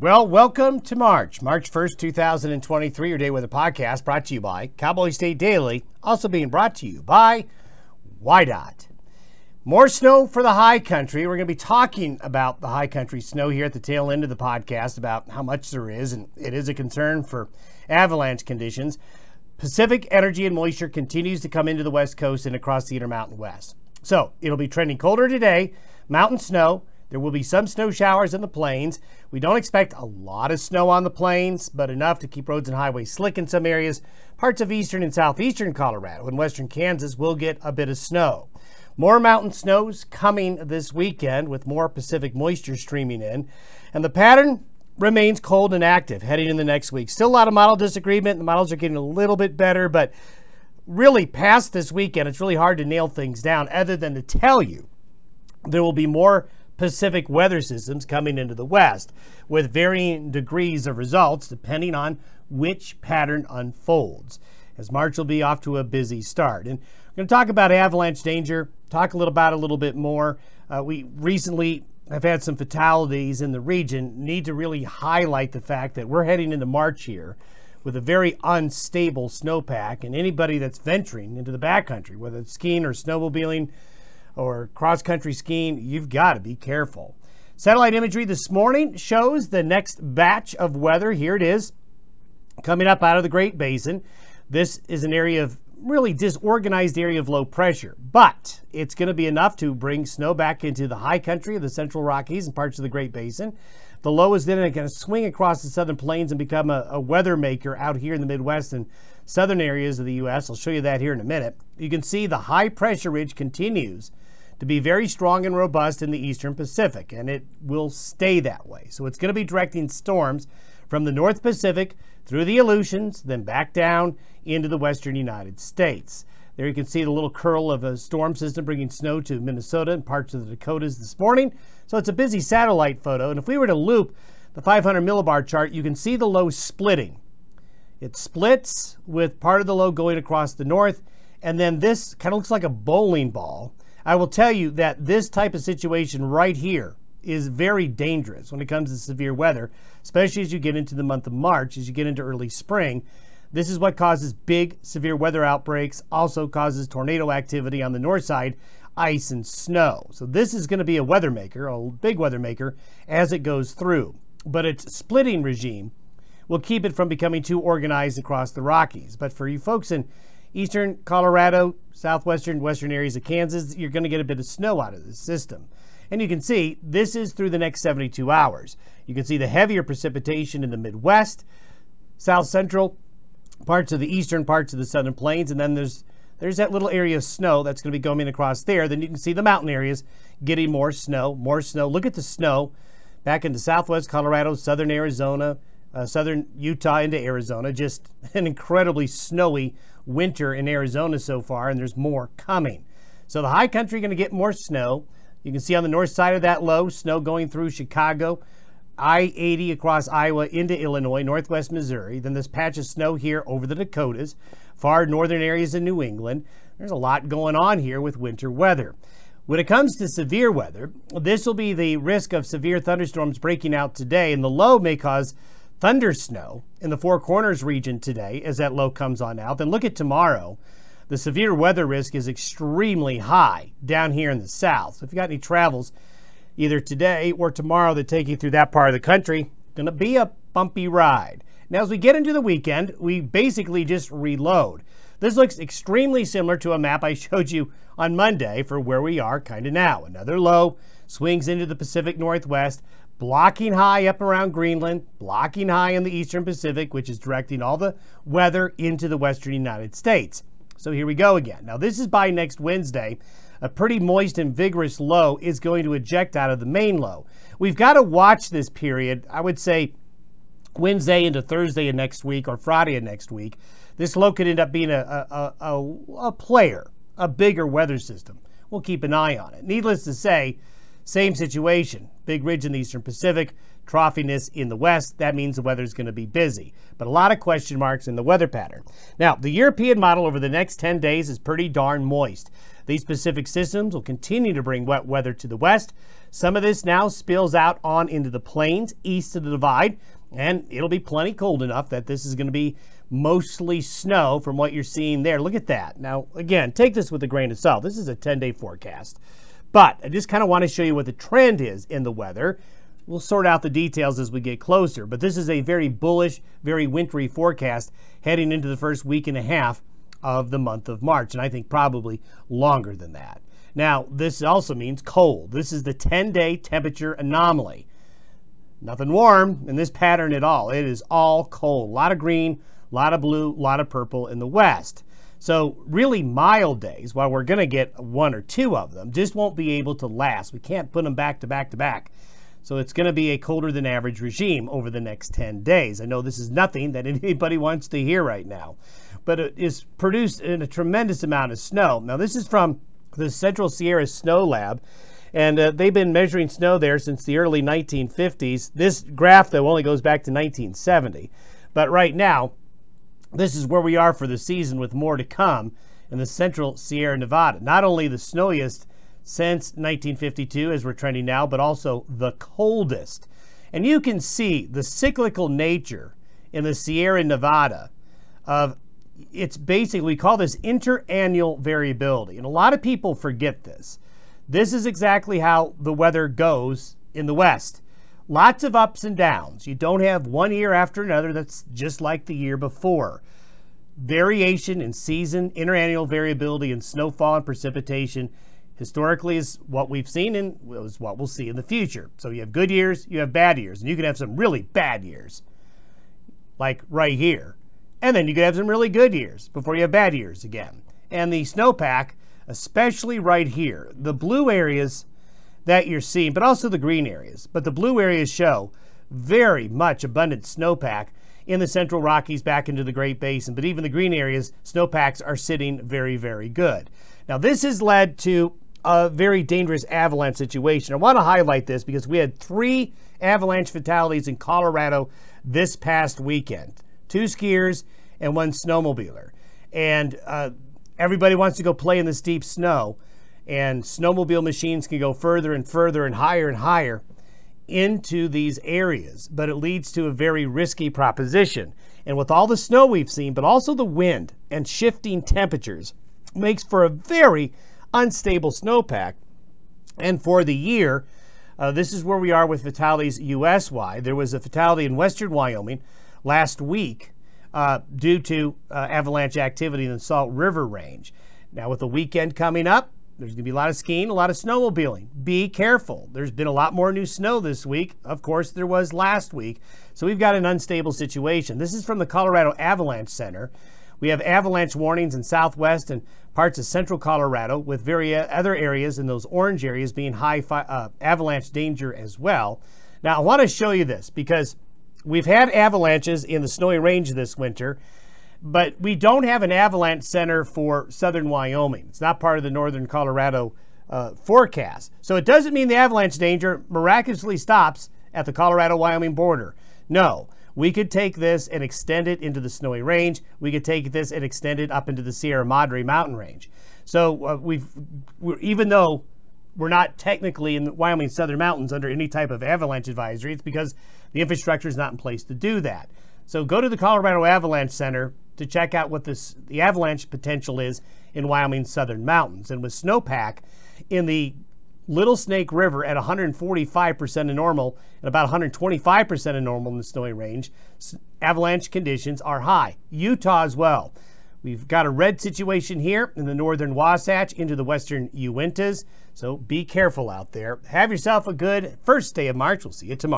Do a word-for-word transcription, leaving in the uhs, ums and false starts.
Well, welcome to March. March first, two thousand twenty-three, your day with a podcast brought to you by Cowboy State Daily, also being brought to you by Y DOT. More snow for the high country. We're going to be talking about the high country snow here at the tail end of the podcast, about how much there is, and it is a concern for avalanche conditions. Pacific energy and moisture continues to come into the West Coast and across the Intermountain West. So it'll be trending colder today, mountain snow. There will be some snow showers in the plains. We don't expect a lot of snow on the plains, but enough to keep roads and highways slick in some areas. Parts of eastern and southeastern Colorado and western Kansas will get a bit of snow. More mountain snows coming this weekend with more Pacific moisture streaming in. And the pattern remains cold and active heading into the next week. Still a lot of model disagreement. The models are getting a little bit better, but really past this weekend, it's really hard to nail things down other than to tell you there will be more Pacific weather systems coming into the West with varying degrees of results depending on which pattern unfolds, as March will be off to a busy start. And we're going to talk about avalanche danger, talk a little about it a little bit more. Uh, we recently have had some fatalities in the region, need to really highlight the fact that we're heading into March here with a very unstable snowpack, and anybody that's venturing into the backcountry, whether it's skiing or snowmobiling, or cross-country skiing, you've got to be careful. Satellite imagery this morning shows the next batch of weather. Here it is, coming up out of the Great Basin. This is an area of really disorganized area of low pressure, but it's going to be enough to bring snow back into the high country of the Central Rockies and parts of the Great Basin. The low is then going to swing across the southern plains and become a, a weather maker out here in the Midwest and southern areas of the U S. I'll show you that here in a minute. You can see the high pressure ridge continues to be very strong and robust in the eastern Pacific, and it will stay that way. So it's going to be directing storms from the North Pacific through the Aleutians, then back down into the western United States. There you can see the little curl of a storm system bringing snow to Minnesota and parts of the Dakotas this morning. So it's a busy satellite photo, and if we were to loop the five hundred millibar chart, you can see the low splitting. It splits with part of the low going across the north, and then this kind of looks like a bowling ball. I will tell you that this type of situation right here is very dangerous when it comes to severe weather, especially as you get into the month of March, as you get into early spring. This is what causes big, severe weather outbreaks, also causes tornado activity on the north side, ice and snow. So this is going to be a weather maker, a big weather maker, as it goes through. But its splitting regime will keep it from becoming too organized across the Rockies. But for you folks in eastern Colorado, southwestern, western areas of Kansas, you're going to get a bit of snow out of this system. And you can see this is through the next seventy-two hours. You can see the heavier precipitation in the Midwest, south central, parts of the eastern, parts of the southern plains, and then there's there's that little area of snow that's going to be going across there. Then you can see the mountain areas getting more snow, more snow. Look at the snow back into southwest Colorado, southern Arizona, Uh, southern Utah into Arizona. Just an incredibly snowy winter in Arizona so far, and there's more coming. So the high country going to get more snow. You can see on the north side of that low, snow going through Chicago, I eighty across Iowa into Illinois, northwest Missouri. Then this patch of snow here over the Dakotas, far northern areas in New England. There's a lot going on here with winter weather. When it comes to severe weather, this will be the risk of severe thunderstorms breaking out today, and the low may cause thunder snow in the Four Corners region today as that low comes on out. Then look at tomorrow. The severe weather risk is extremely high down here in the south. So if you got any travels either today or tomorrow that take you through that part of the country, going to be a bumpy ride. Now, as we get into the weekend, we basically just reload. This looks extremely similar to a map I showed you on Monday for where we are kind of now. Another low swings into the Pacific Northwest, blocking high up around Greenland, blocking high in the eastern Pacific, which is directing all the weather into the western United States. So here we go again. Now this is by next Wednesday. A pretty moist and vigorous low is going to eject out of the main low. We've got to watch this period, I would say Wednesday into Thursday of next week or Friday of next week. This low could end up being a, a, a, a player, a bigger weather system. We'll keep an eye on it. Needless to say, same situation, big ridge in the eastern Pacific, troughiness in the west. That means the weather's going to be busy, but a lot of question marks in the weather pattern. Now, the European model over the next ten days is pretty darn moist. These Pacific systems will continue to bring wet weather to the west. Some of this now spills out on into the plains east of the divide, and it'll be plenty cold enough that this is going to be mostly snow from what you're seeing there. Look at that. Now, again, take this with a grain of salt. This is a ten-day forecast, but I just kind of want to show you what the trend is in the weather. We'll sort out the details as we get closer, but this is a very bullish, very wintry forecast heading into the first week and a half of the month of March, and I think probably longer than that. Now, this also means cold. This is the ten-day temperature anomaly. Nothing warm in this pattern at all. It is all cold. A lot of green, a lot of blue, a lot of purple in the west. So really mild days, while we're going to get one or two of them, just won't be able to last. We can't put them back to back to back. So it's going to be a colder than average regime over the next ten days. I know this is nothing that anybody wants to hear right now, but it is produced in a tremendous amount of snow. Now, this is from the Central Sierra Snow Lab, and uh, they've been measuring snow there since the early nineteen fifties. This graph, though, only goes back to nineteen seventy. But right now, this is where we are for the season, with more to come in the Central Sierra Nevada. Not only the snowiest since nineteen fifty-two, as we're trending now, but also the coldest. And you can see the cyclical nature in the Sierra Nevada of it's basically, we call this interannual variability. And a lot of people forget this. This is exactly how the weather goes in the West. Lots of ups and downs. You don't have one year after another that's just like the year before. Variation in season, interannual variability in snowfall and precipitation historically is what we've seen and is what we'll see in the future. So you have good years, you have bad years, and you can have some really bad years, like right here. And then you could have some really good years before you have bad years again. And the snowpack, especially right here, the blue areas that you're seeing, but also the green areas. But the blue areas show very much abundant snowpack in the Central Rockies back into the Great Basin. But even the green areas, snowpacks are sitting very, very good. Now, this has led to a very dangerous avalanche situation. I want to highlight this because we had three avalanche fatalities in Colorado this past weekend. Two skiers and one snowmobiler. And uh, everybody wants to go play in this deep snow, and snowmobile machines can go further and further and higher and higher into these areas, but it leads to a very risky proposition. And with all the snow we've seen, but also the wind and shifting temperatures, makes for a very unstable snowpack. And for the year, uh, this is where we are with fatalities U S-wide. There was a fatality in western Wyoming last week uh, due to uh, avalanche activity in the Salt River Range. Now, with the weekend coming up, there's going to be a lot of skiing, a lot of snowmobiling. Be careful. There's been a lot more new snow this week. Of course, there was last week. So we've got an unstable situation. This is from the Colorado Avalanche Center. We have avalanche warnings in southwest and parts of central Colorado, with various other areas in those orange areas being high fi uh, avalanche danger as well. Now, I want to show you this because we've had avalanches in the Snowy Range this winter, but we don't have an avalanche center for southern Wyoming. It's not part of the northern Colorado uh, forecast. So it doesn't mean the avalanche danger miraculously stops at the Colorado-Wyoming border. No, we could take this and extend it into the Snowy Range. We could take this and extend it up into the Sierra Madre mountain range. So uh, we've, we're, even though we're not technically in the Wyoming Southern Mountains under any type of avalanche advisory, it's because the infrastructure is not in place to do that. So go to the Colorado Avalanche Center to check out what this, the avalanche potential is in Wyoming Southern Mountains. And with snowpack in the Little Snake River at one hundred forty-five percent of normal and about one hundred twenty-five percent of normal in the Snowy Range, avalanche conditions are high. Utah as well. We've got a red situation here in the northern Wasatch into the western Uintas. So be careful out there. Have yourself a good first day of March. We'll see you tomorrow.